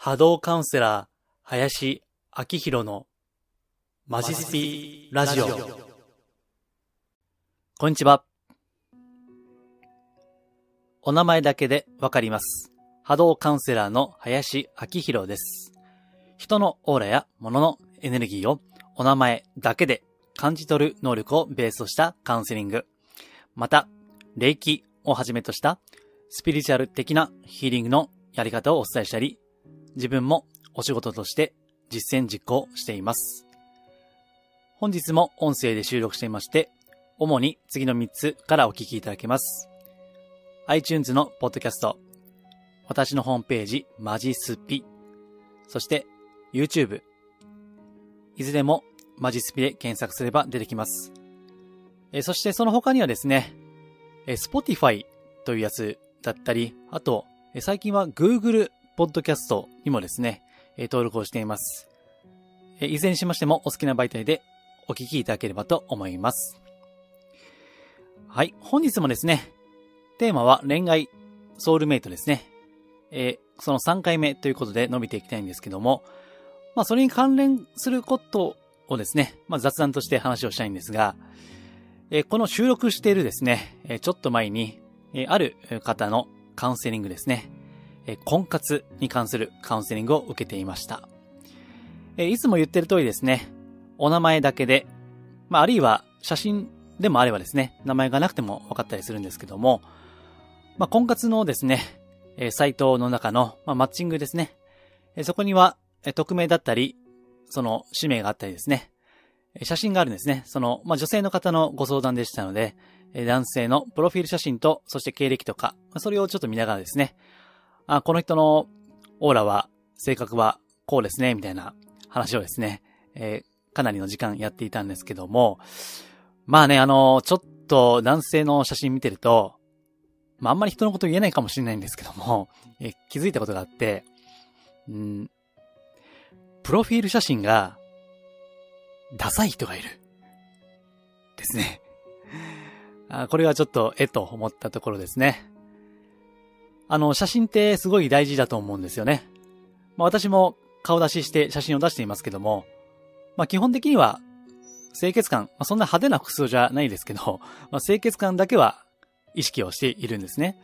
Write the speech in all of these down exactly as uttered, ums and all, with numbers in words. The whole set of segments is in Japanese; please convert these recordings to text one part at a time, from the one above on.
波動カウンセラー林明宏のマジスピラジオ。こんにちは。お名前だけでわかります。波動カウンセラーの林明宏です。人のオーラや物のエネルギーをお名前だけで感じ取る能力をベースとしたカウンセリング。また、霊気をはじめとしたスピリチュアル的なヒーリングのやり方をお伝えしたり、自分もお仕事として実践実行しています。本日も音声で収録していまして、主に次のみっつからお聞きいただけます。iTunes のポッドキャスト、私のホームページマジスピ、そして YouTube、いずれもマジスピで検索すれば出てきます。えそしてその他にはですね、Spotify というやつだったり、あと最近は Google ポッドキャストにもですね、登録をしています。いずれにしましてもお好きな媒体でお聞きいただければと思います。はい、本日もですね、テーマは恋愛ソウルメイトですね。えー、そのさんかいめということで伸びていきたいんですけども、まあそれに関連することをですね、まあ雑談として話をしたいんですが、えー、この収録しているですね、えー、ちょっと前に、えー、ある方のカウンセリングですね、えー、婚活に関するカウンセリングを受けていました。えー、いつも言ってる通りですね、お名前だけで、まああるいは写真でもあればですね、名前がなくても分かったりするんですけども、まあ、婚活のですね、え、サイトの中の、まあ、マッチングですね。え、そこには、え、匿名だったり、その、氏名があったりですね。え、写真があるんですね。その、まあ、女性の方のご相談でしたので、え、男性のプロフィール写真と、そして経歴とか、それをちょっと見ながらですね。あ、この人のオーラは、性格は、こうですね、みたいな話をですね、えー、かなりの時間やっていたんですけども、まあね、あの、ちょっと男性の写真見てると、まあ、あんまり人のこと言えないかもしれないんですけども、え気づいたことがあって、うん、プロフィール写真が、ダサい人がいる。ですね。あ、これはちょっと、えっと思ったところですね。あの、写真ってすごい大事だと思うんですよね。まあ、私も顔出しして写真を出していますけども、まあ、基本的には、清潔感、まあ、そんな派手な服装じゃないですけど、まあ、清潔感だけは、意識をしているんですね。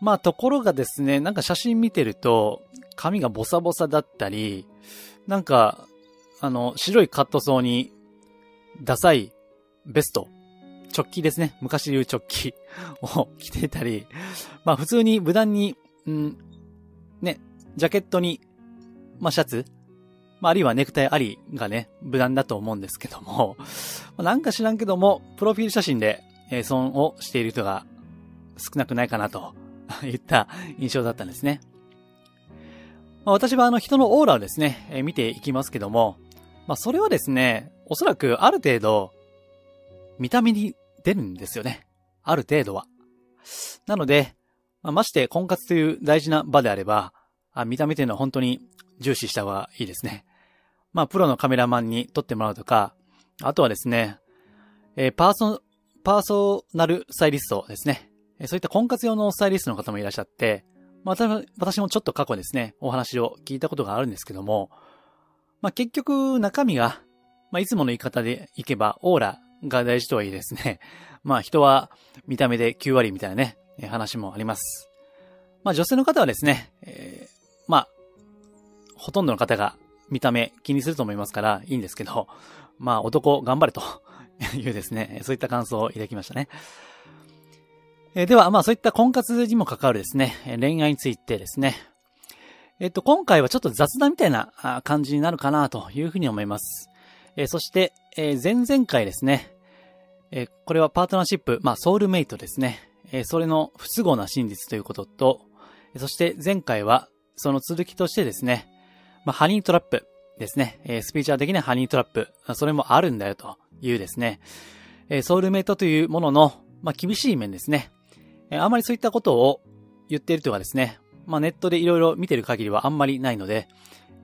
まあところがですね、なんか写真見てると髪がボサボサだったり、なんかあの白いカットソーにダサいベスト、チョッキですね。昔言うチョッキを着ていたり、まあ普通に無難に、うん、ね、ジャケットにまあシャツ、まああるいはネクタイありがね無難だと思うんですけども、なんか知らんけどもプロフィール写真でえー、損をしている人が少なくないかなといった印象だったんですね。まあ、私はあの人のオーラをですね、えー、見ていきますけども、まあそれはですね、おそらくある程度見た目に出るんですよね。ある程度は。なので、まあ、まして婚活という大事な場であれば、あ、見た目というのは本当に重視した方がいいですね。まあプロのカメラマンに撮ってもらうとか、あとはですね、えー、パーソン、パーソナルスタイリストですね。そういった婚活用のスタイリストの方もいらっしゃって、まあ、私もちょっと過去ですね、お話を聞いたことがあるんですけども、まあ、結局中身が、まあ、いつもの言い方でいけばオーラが大事とはいえですね、まあ、人は見た目できゅう割みたいなね、話もあります。まあ、女性の方はですね、えー、まあ、ほとんどの方が見た目気にすると思いますからいいんですけど、まあ、男頑張れと。いうですね、そういった感想を抱きましたね。えー、では、まあそういった婚活にも関わるですね、恋愛についてですね。えっと、今回はちょっと雑談みたいな感じになるかなというふうに思います。えー、そして、えー、前々回ですね、えー、これはパートナーシップ、まあソウルメイトですね。えー、それの不都合な真実ということと、そして前回はその続きとしてですね、まあハニートラップ。ですね。えー、スピーチャー的なハニートラップ。それもあるんだよというですね。えー、ソウルメイトというものの、まあ、厳しい面ですね。えー、あまりそういったことを言っているとかですね。まあ、ネットでいろいろ見てる限りはあんまりないので、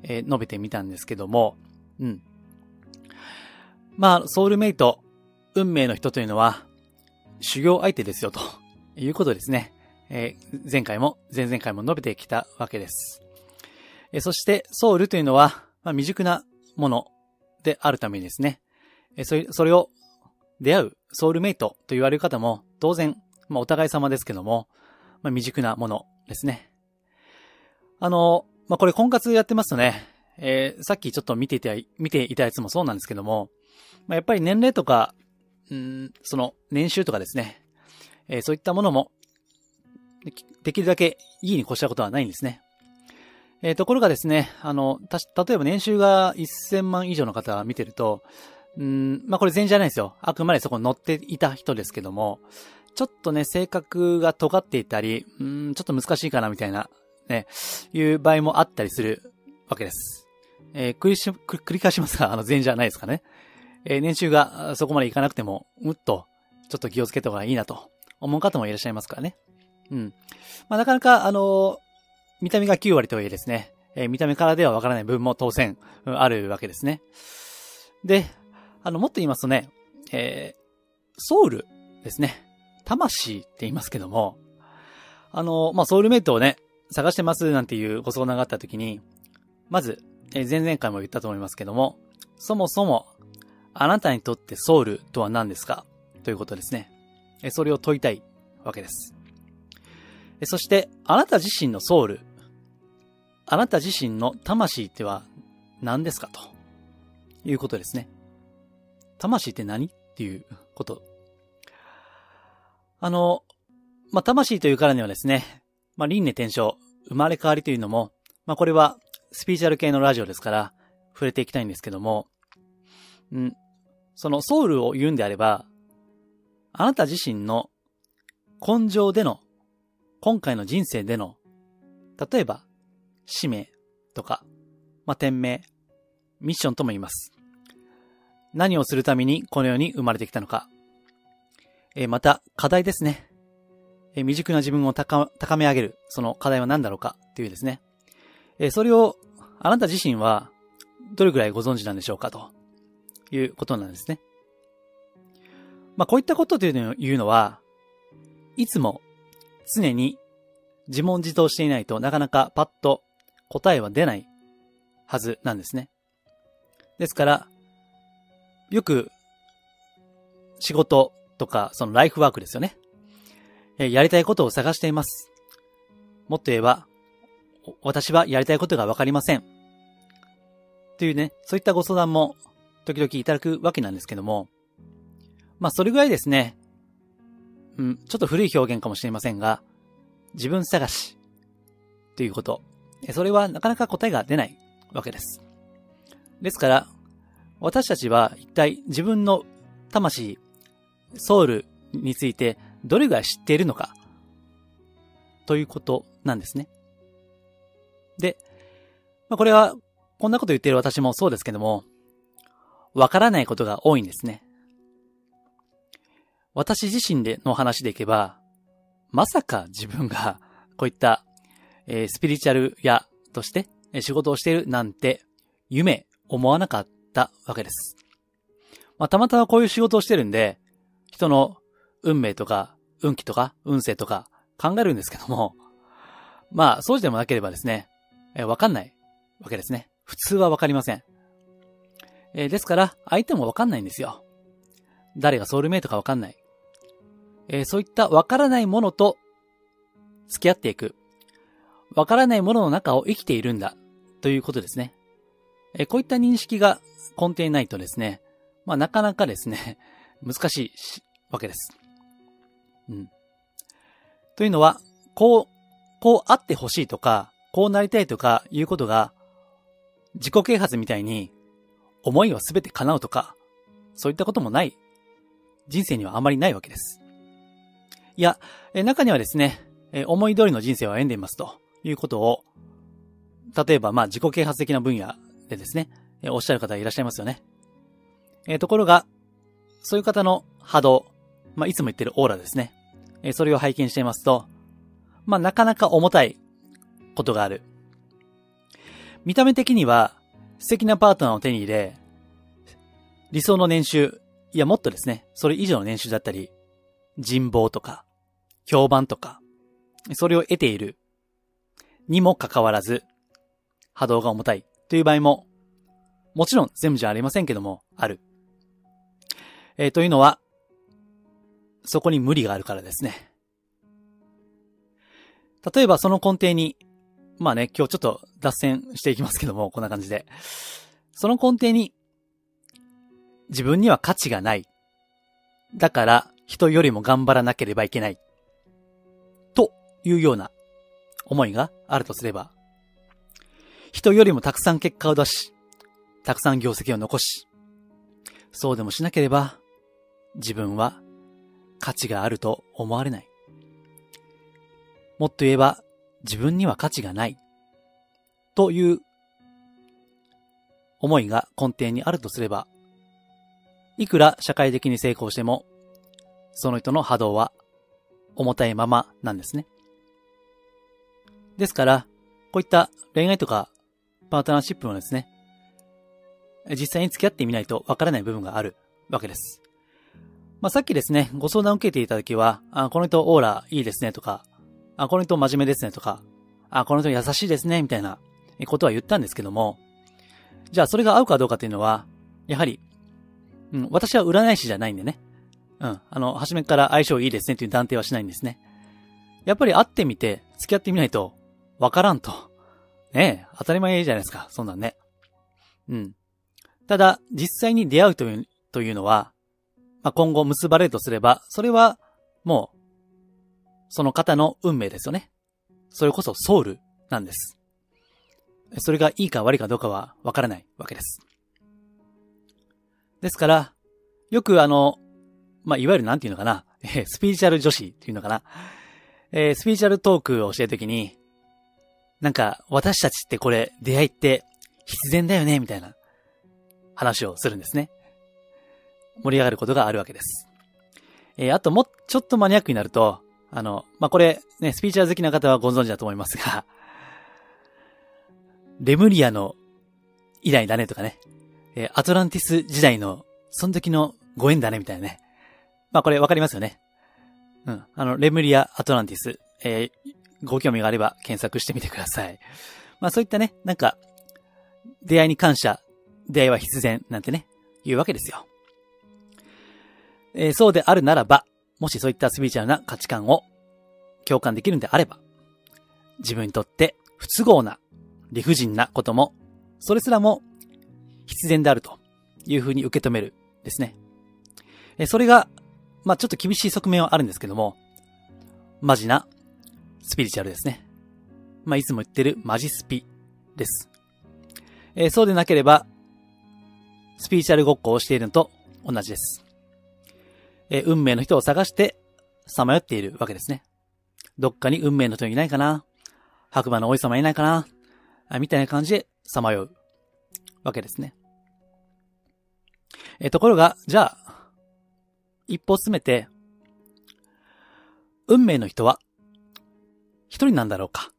えー、述べてみたんですけども。うん。まあ、ソウルメイト、運命の人というのは、修行相手ですよということですね。えー、前回も、前々回も述べてきたわけです。えー、そしてソウルというのは、まあ、未熟なものであるためにですね、えー、それ、それを出会うソウルメイトと言われる方も当然、まあ、お互い様ですけども、まあ、未熟なものですね。あの、まあ、これ婚活やってますとね、えー、さっきちょっと見ていた、見ていたやつもそうなんですけども、まあ、やっぱり年齢とか、うん、その年収とかですね、えー、そういったものもでき、できるだけいいに越したことはないんですね。えー、ところがですね、あの、た、例えば年収がせんまん以上の方見てると、うん、まあ、これ全員じゃないですよ。あくまでそこに乗っていた人ですけども、ちょっとね、性格が尖っていたり、うん、ちょっと難しいかなみたいな、ね、いう場合もあったりするわけです。えー、繰りし、繰り返しますが、あの、全員じゃないですかね。えー、年収がそこまでいかなくても、うっと、ちょっと気をつけた方がいいなと思う方もいらっしゃいますからね。うん。まあ、なかなか、あの、見た目がきゅうわりとはいえですね、えー、見た目からではわからない部分も当然、うん、あるわけですね。で、あの、もっと言いますとね、えー、ソウルですね。魂って言いますけども、あの、まあ、ソウルメイトをね、探してますなんていうご相談があったときに、まず、えー、前々回も言ったと思いますけども、そもそも、あなたにとってソウルとは何ですかということですね。えー、それを問いたいわけです。えー、そして、あなた自身のソウル、あなた自身の魂っては何ですかということですね。魂って何っていうこと。あの、まあ、魂というからにはですね、まあ、輪廻転生、生まれ変わりというのも、まあ、これはスピリチュアル系のラジオですから、触れていきたいんですけども、ん、そのソウルを言うんであれば、あなた自身の根性での、今回の人生での、例えば、使命とか、まあ、天命、ミッションとも言います。何をするためにこの世に生まれてきたのか。えー、また、課題ですね。えー、未熟な自分を高、高め上げる、その課題は何だろうか、というですね。えー、それを、あなた自身は、どれくらいご存知なんでしょうか、ということなんですね。まあ、こういったことというのは、いつも、常に、自問自答していないとなかなかパッと答えは出ないはずなんですね。ですから、よく、仕事とか、そのライフワークですよね。えー、やりたいことを探しています。もっと言えば、私はやりたいことがわかりません。というね、そういったご相談も時々いただくわけなんですけども、まあ、それぐらいですね、うん、ちょっと古い表現かもしれませんが、自分探しということ。それはなかなか答えが出ないわけです。ですから、私たちは一体自分の魂、ソウルについてどれぐらい知っているのかということなんですね。で、まあ、これはこんなこと言っている私もそうですけども、わからないことが多いんですね。私自身での話でいけば、まさか自分がこういった、えー、スピリチュアル屋として仕事をしているなんて夢思わなかった。たわけです。まあ、たまたまこういう仕事をしてるんで、人の運命とか、運気とか、運勢とか考えるんですけども、まあ、そうでもなければですね、えー、わかんないわけですね。普通はわかりません。えー、ですから、相手もわかんないんですよ。誰がソウルメイトかわかんない。えー、そういったわからないものと付き合っていく。わからないものの中を生きているんだ、ということですね。えー、こういった認識が根底にないとですね、まあなかなかですね、難しいわけです。うん。というのは、こう、こうあってほしいとか、こうなりたいとかいうことが、自己啓発みたいに、思いはすべて叶うとか、そういったこともない、人生にはあまりないわけです。いや、え中にはですね、え思い通りの人生を歩んでいますということを、例えばまあ自己啓発的な分野でですね、おっしゃる方いらっしゃいますよね。えー、ところが、そういう方の波動、まあ、いつも言ってるオーラですね。えー、それを拝見していますと、まあ、なかなか重たいことがある。見た目的には、素敵なパートナーを手に入れ、理想の年収、いやもっとですね、それ以上の年収だったり、人望とか、評判とか、それを得ている。にもかかわらず、波動が重たいという場合も、もちろん全部じゃありませんけども、ある。えー、というのは、そこに無理があるからですね。例えばその根底に、まあね、今日ちょっと脱線していきますけども、こんな感じで。その根底に、自分には価値がない。だから、人よりも頑張らなければいけない。というような思いがあるとすれば、人よりもたくさん結果を出し、たくさん業績を残し、そうでもしなければ、自分は価値があると思われない。もっと言えば、自分には価値がない。という思いが根底にあるとすれば、いくら社会的に成功しても、その人の波動は重たいままなんですね。ですから、こういった恋愛とかパートナーシップもですね、実際に付き合ってみないとわからない部分があるわけです。まあ、さっきですね、ご相談を受けていただきは、あ、この人オーラいいですねとか、あ、この人真面目ですねとか、あ、この人優しいですねみたいなことは言ったんですけども、じゃあそれが合うかどうかというのは、やはり、うん、私は占い師じゃないんでね。うん。あの、初めから相性いいですねという断定はしないんですね。やっぱり会ってみて、付き合ってみないと、わからんと。ねえ、当たり前じゃないですか。そんなんね。うん。ただ、実際に出会うという、というのは、まあ、今後結ばれるとすれば、それは、もう、その方の運命ですよね。それこそソウルなんです。それがいいか悪いかどうかはわからないわけです。ですから、よくあの、まあ、いわゆるなんていうのかな、えー、スピリチュアル女子っていうのかな、えー、スピリチュアルトークをしてるときに、なんか、私たちってこれ、出会いって必然だよね、みたいな話をするんですね。盛り上がることがあるわけです。えー、あとも、ちょっとマニアックになると、あの、まあ、これ、ね、スピリチュアル好きな方はご存知だと思いますが、レムリアの以来だねとかね、えー、アトランティス時代の、その時のご縁だねみたいなね。まあこれわかりますよね。うん。あの、レムリア・アトランティス。えー、ご興味があれば検索してみてください。まあそういったね、なんか、出会いに感謝、出会いは必然なんてね、言うわけですよ。えー、そうであるならば、もしそういったスピリチュアルな価値観を共感できるんであれば、自分にとって不都合な、理不尽なことも、それすらも、必然であるというふうに受け止めるですね。え、それが、まあ、ちょっと厳しい側面はあるんですけども、マジなスピリチュアルですね。まあ、いつも言ってるマジスピです。え、そうでなければ、スピリチュアルごっこをしているのと同じです。え、運命の人を探して、さまよっているわけですね。どっかに運命の人いないかな？白馬の王子様いないかな？あ、みたいな感じでさまようわけですね。え、ところが、じゃあ、一歩進めて、運命の人は、一人なんだろうか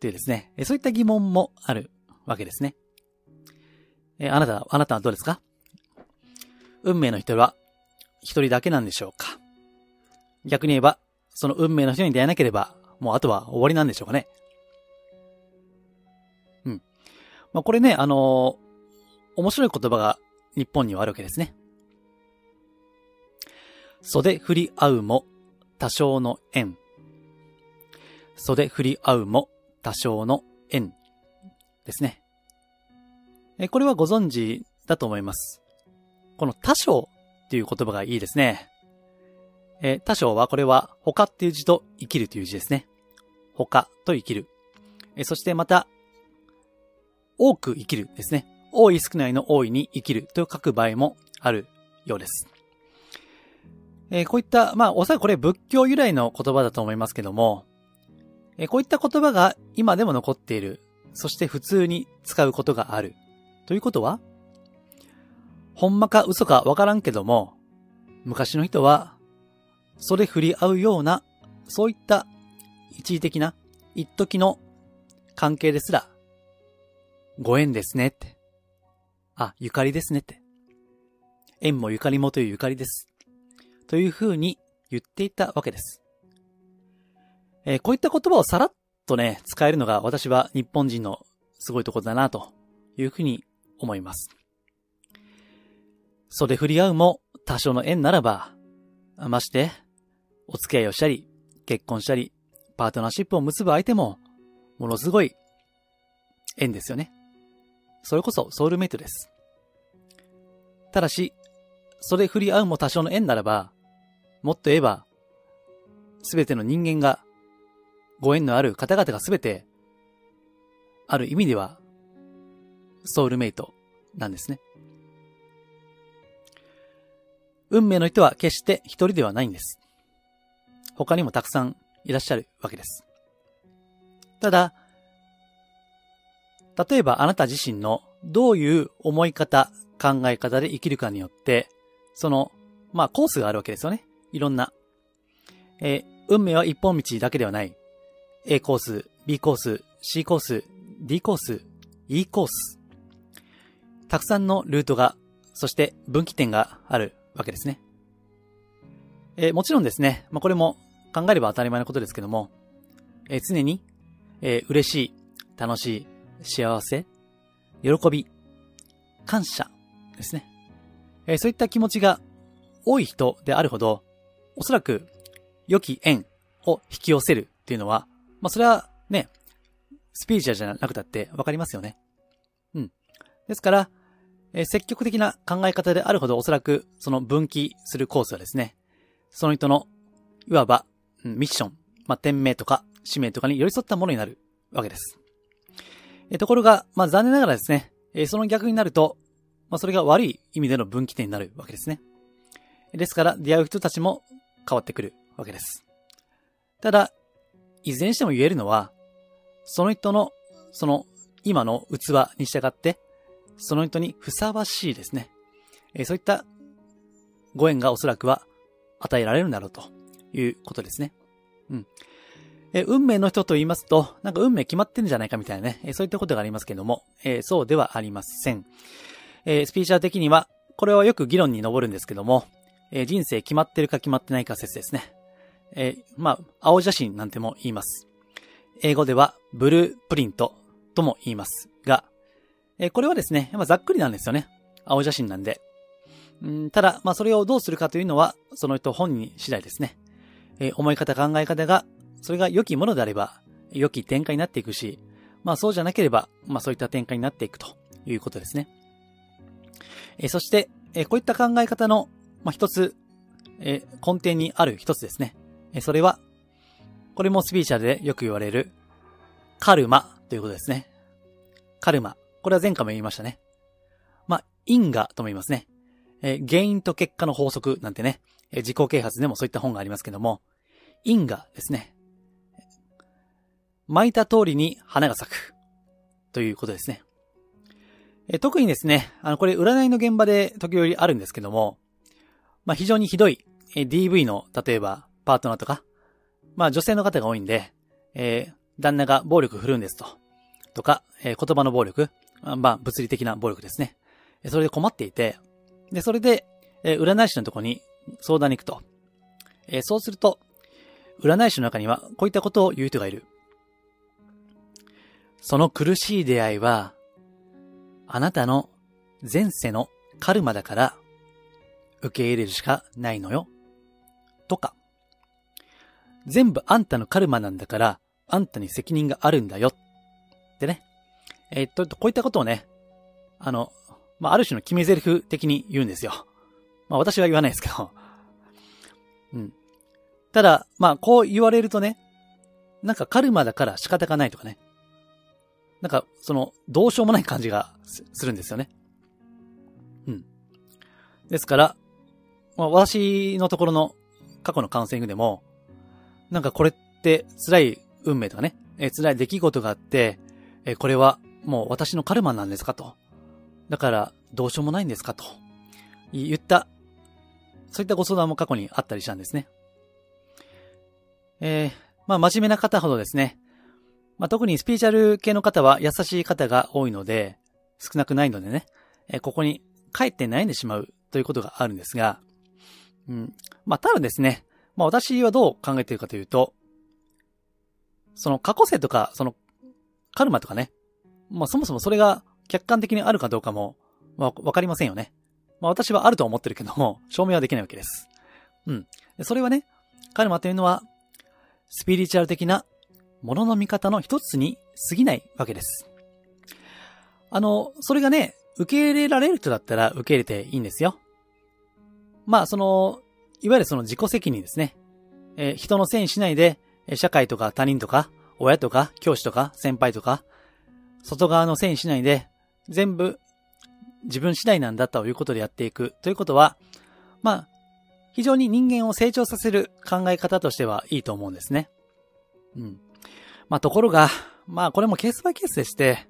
というですね、え、そういった疑問もあるわけですね。え、あなた、あなたはどうですか？運命の人は、一人だけなんでしょうか？逆に言えば、その運命の人に出会えなければ、もうあとは終わりなんでしょうかね。うん。まあ、これね、あのー、面白い言葉が日本にはあるわけですね。袖振り合うも多少の縁。袖振り合うも多少の縁ですね。え、これはご存知だと思います。この多少っていう言葉がいいですね。え、多少はこれは他っていう字と生きるという字ですね。他と生きる。え、そしてまた多く生きるですね。多い少ないの多いに生きると書く場合もあるようです。えー、こういった、まあ、おそらくこれ仏教由来の言葉だと思いますけども、えー、こういった言葉が今でも残っている、そして普通に使うことがある。ということは、ほんまか嘘かわからんけども、昔の人は、それ振り合うような、そういった一時的な、一時の関係ですら、ご縁ですねって。あ、ゆかりですねって。縁もゆかりもというゆかりです。というふうに言っていたわけです。えー、こういった言葉をさらっとね、使えるのが私は日本人のすごいとこだなというふうに思います。袖振り合うも多少の縁ならば、ましてお付き合いをしたり結婚したりパートナーシップを結ぶ相手もものすごい縁ですよね。それこそソウルメイトです。ただし、袖振り合うも多少の縁ならば、もっと言えば、すべての人間が、ご縁のある方々がすべて、ある意味では、ソウルメイトなんですね。運命の人は決して一人ではないんです。他にもたくさんいらっしゃるわけです。ただ、例えばあなた自身のどういう思い方、考え方で生きるかによって、その、まあコースがあるわけですよね。いろんな。えー、運命は一本道だけではない。A コース、B コース、C コース、D コース、E コース。たくさんのルートが、そして分岐点があるわけですね。えー、もちろんですね、まあこれも考えれば当たり前のことですけども、えー、常に、えー、嬉しい、楽しい、幸せ、喜び、感謝ですね。えー、そういった気持ちが多い人であるほど、おそらく良き縁を引き寄せるっていうのは、まあそれはね、スピリチュアルじゃなくたってわかりますよね。うん。ですから、えー、積極的な考え方であるほどおそらくその分岐するコースはですね、その人のいわばミッション、まあ、天命とか使命とかに寄り添ったものになるわけです。えー、ところが、まあ残念ながらですね、えー、その逆になると、まあそれが悪い意味での分岐点になるわけですね。ですから出会う人たちも変わってくるわけです。ただ、いずれにしても言えるのは、その人の、その今の器に従って、その人にふさわしいですね。えー、そういったご縁がおそらくは与えられるんだろうということですね。うん。えー、運命の人と言いますと、なんか運命決まってるんじゃないかみたいなね、えー、そういったことがありますけども、えー、そうではありません。えー、スピーチャー的には、これはよく議論に上るんですけども、えー、人生決まってるか決まってないか説ですね。えー、まあ、青写真なんても言います。英語では、ブループリントとも言いますが、えー、これはですね、まあ、ざっくりなんですよね。青写真なんで。んーただ、まあ、それをどうするかというのは、その人本人次第ですね。えー、思い方、考え方が、それが良きものであれば、良き展開になっていくし、まあ、そうじゃなければ、まあ、そういった展開になっていくということですね。えー、そして、えー、こういった考え方の、まあ、一つ、えー、根底にある一つですね。えー、それは、これもスピーチャーでよく言われる、カルマということですね。カルマ。これは前回も言いましたね。まあ、因果とも言いますね。えー、原因と結果の法則なんてね、えー、自己啓発でもそういった本がありますけども、因果ですね。巻いた通りに花が咲く。ということですね。え、特にですね、あの、これ占いの現場で時折あるんですけども、まあ、非常にひどい、え、ディーブイ の、例えば、パートナーとか、まあ、女性の方が多いんで、えー、旦那が暴力振るうんですと、とか、えー、言葉の暴力、まあ、物理的な暴力ですね。それで困っていて、で、それで、えー、占い師のとこに相談に行くと。えー、そうすると、占い師の中には、こういったことを言う人がいる。その苦しい出会いは、あなたの前世のカルマだから受け入れるしかないのよ。とか。全部あんたのカルマなんだから、あんたに責任があるんだよ。ってね。えー、っと、こういったことをね、あの、まあ、ある種の決め台詞的に言うんですよ。まあ、私は言わないですけど。うん。ただ、まあ、こう言われるとね、なんかカルマだから仕方がないとかね。なんか、その、どうしようもない感じがするんですよね。うん。ですから、まあ、私のところの過去のカウンセリングでも、なんかこれって辛い運命とかね、えー、辛い出来事があって、えー、これはもう私のカルマなんですかと。だから、どうしようもないんですかと。言った、そういったご相談も過去にあったりしたんですね。えー、まあ、真面目な方ほどですね、まあ、特にスピリチュアル系の方は優しい方が多いので、少なくないのでね、えー、ここに帰って悩んでしまうということがあるんですが、うん、まあ、ただですね、まあ、私はどう考えているかというと、その過去世とか、そのカルマとかね、まあそもそもそれが客観的にあるかどうかも、まあわかりませんよね。まあ私はあると思ってるけども、証明はできないわけです。うん。それはね、カルマというのは、スピリチュアル的なものの見方の一つに過ぎないわけです。あの、それがね、受け入れられる人だったら受け入れていいんですよ。まあその、いわゆるその自己責任ですね。えー、人のせいにしないで、社会とか他人とか、親とか、教師とか、先輩とか、外側のせいにしないで、全部自分次第なんだということでやっていくということは、まあ、非常に人間を成長させる考え方としてはいいと思うんですね。うん。まあところが、まあこれもケースバイケースでして、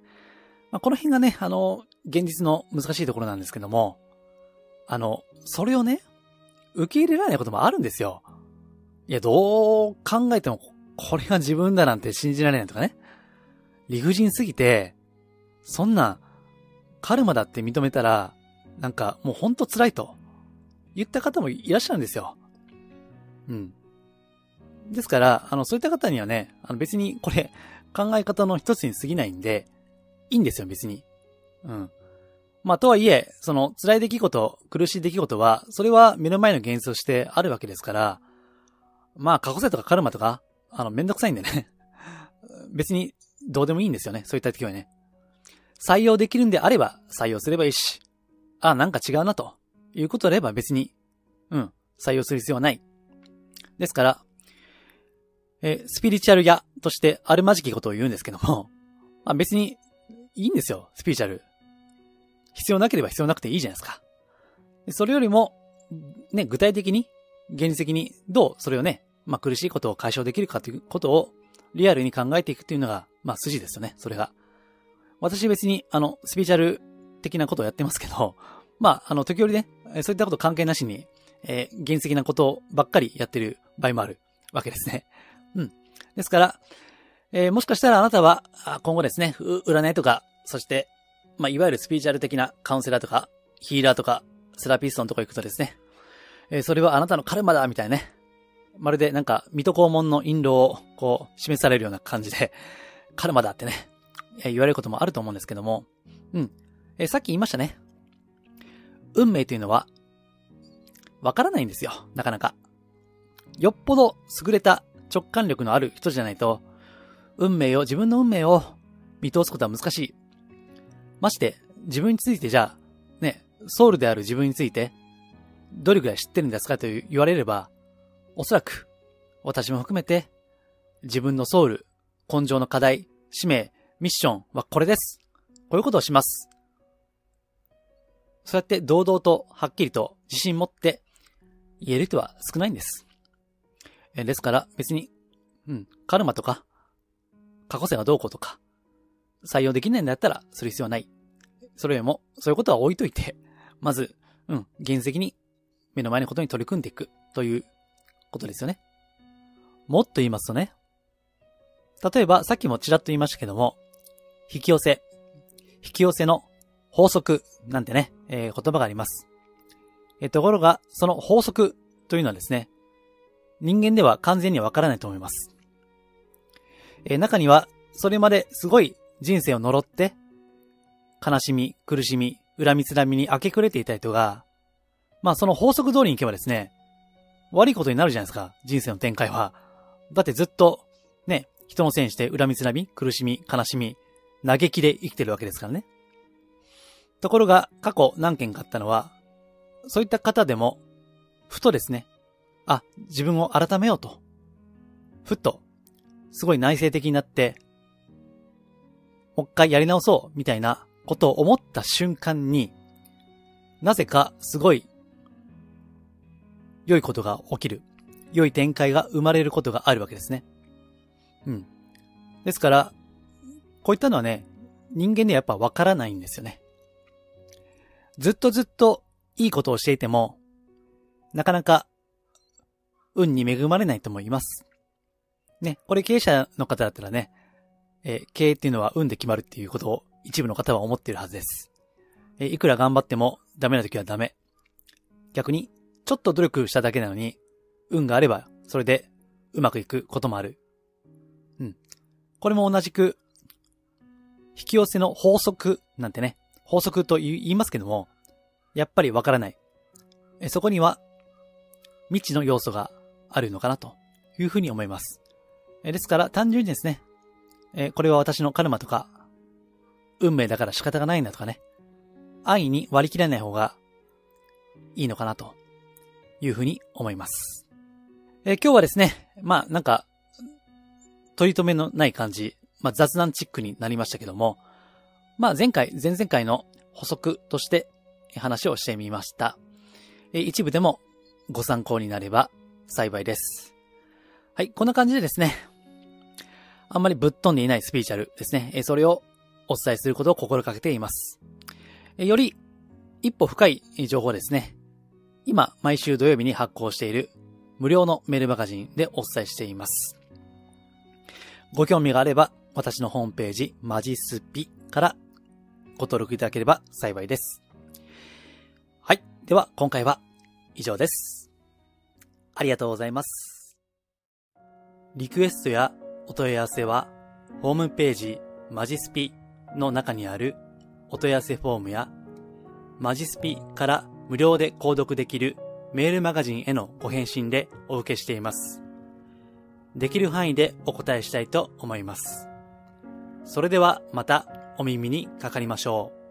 まあこの辺がね、あの、現実の難しいところなんですけども、あの、それをね、受け入れられないこともあるんですよ。いや、どう考えても、これが自分だなんて信じられないとかね。理不尽すぎて、そんな、カルマだって認めたら、なんかもうほんと辛いと言った方もいらっしゃるんですよ。うん。ですから、あの、そういった方にはね、あの別にこれ、考え方の一つに過ぎないんで、いいんですよ、別に。うん。まあ、とはいえ、その、辛い出来事、苦しい出来事は、それは目の前の現実としてあるわけですから、まあ、過去世とかカルマとか、あの、めんどくさいんでね。別に、どうでもいいんですよね、そういった時はね。採用できるんであれば、採用すればいいし、あ、なんか違うな、ということであれば別に、うん、採用する必要はない。ですから、え、スピリチュアル屋としてあるまじきことを言うんですけども、まあ、別に、いいんですよ、スピリチュアル。必要なければ必要なくていいじゃないですか。それよりも、ね、具体的に、現実的に、どうそれをね、まあ、苦しいことを解消できるかということを、リアルに考えていくというのが、まあ、筋ですよね、それが。私別に、あの、スピリチュアル的なことをやってますけど、まあ、あの、時折ね、そういったこと関係なしに、えー、現実的なことばっかりやってる場合もあるわけですね。うん。ですから、えー、もしかしたらあなたは、今後ですね、占いとか、そして、まあ、いわゆるスピリチュアル的なカウンセラーとか、ヒーラーとか、セラピストのとこ行くとですね、えー、それはあなたのカルマだみたいなね、まるでなんか、水戸黄門の印籠を、こう、示されるような感じで、カルマだってね、えー、言われることもあると思うんですけども、うん。えー、さっき言いましたね。運命というのは、わからないんですよ、なかなか。よっぽど優れた直感力のある人じゃないと、運命を、自分の運命を見通すことは難しい。まして、自分についてじゃあ、ね、ソウルである自分について、どれくらい知ってるんですかと言われれば、おそらく、私も含めて、自分のソウル、根性の課題、使命、ミッションはこれです。こういうことをします。そうやって堂々と、はっきりと、自信持って、言える人は少ないんです。え、ですから、別に、うん、カルマとか、過去世がどうこうとか、採用できないんだったらする必要はない。それよりも、そういうことは置いといて、まず、うん、現実的に目の前のことに取り組んでいくということですよね。もっと言いますとね、例えばさっきもちらっと言いましたけども、引き寄せ、引き寄せの法則なんてね、えー、言葉があります。えー、ところが、その法則というのはですね、人間では完全にはわからないと思います。えー、中には、それまですごい人生を呪って、悲しみ、苦しみ、恨みつらみに明け暮れていた人が、まあその法則通りに行けばですね、悪いことになるじゃないですか、人生の展開は。だってずっと、ね、人のせいにして恨みつらみ、苦しみ、悲しみ、嘆きで生きてるわけですからね。ところが、過去何件かあったのは、そういった方でも、ふとですね、あ、自分を改めようと。ふっと、すごい内省的になって、もう一回やり直そうみたいなことを思った瞬間に、なぜかすごい良いことが起きる、良い展開が生まれることがあるわけですね。うん。ですから、こういったのはね、人間でやっぱわからないんですよね。ずっとずっといいことをしていても、なかなか運に恵まれないとも言います。ね、これ経営者の方だったらね、えー、経営っていうのは運で決まるっていうことを一部の方は思っているはずです。えー、いくら頑張ってもダメな時はダメ。逆に、ちょっと努力しただけなのに、運があれば、それでうまくいくこともある。うん。これも同じく、引き寄せの法則なんてね、法則と言いますけども、やっぱりわからない。そこには未知の要素があるのかなというふうに思います。ですから単純にですね、これは私のカルマとか、運命だから仕方がないんだとかね、安易に割り切れない方がいいのかなというふうに思います。今日はですね、まあなんか、取り留めのない感じ、まあ雑談チックになりましたけども、まあ前回、前々回の補足として話をしてみました。一部でもご参考になれば幸いです。はい、こんな感じでですね、あんまりぶっ飛んでいないスピーチャルですね、それをお伝えすることを心掛けています。より一歩深い情報ですね、今毎週土曜日に発行している無料のメールマガジンでお伝えしています。ご興味があれば私のホームページマジスピからご登録いただければ幸いです。はい、では今回は以上です。ありがとうございます。リクエストやお問い合わせは、ホームページマジスピの中にあるお問い合わせフォームや、マジスピから無料で購読できるメールマガジンへのご返信でお受けしています。できる範囲でお答えしたいと思います。それではまたお耳にかかりましょう。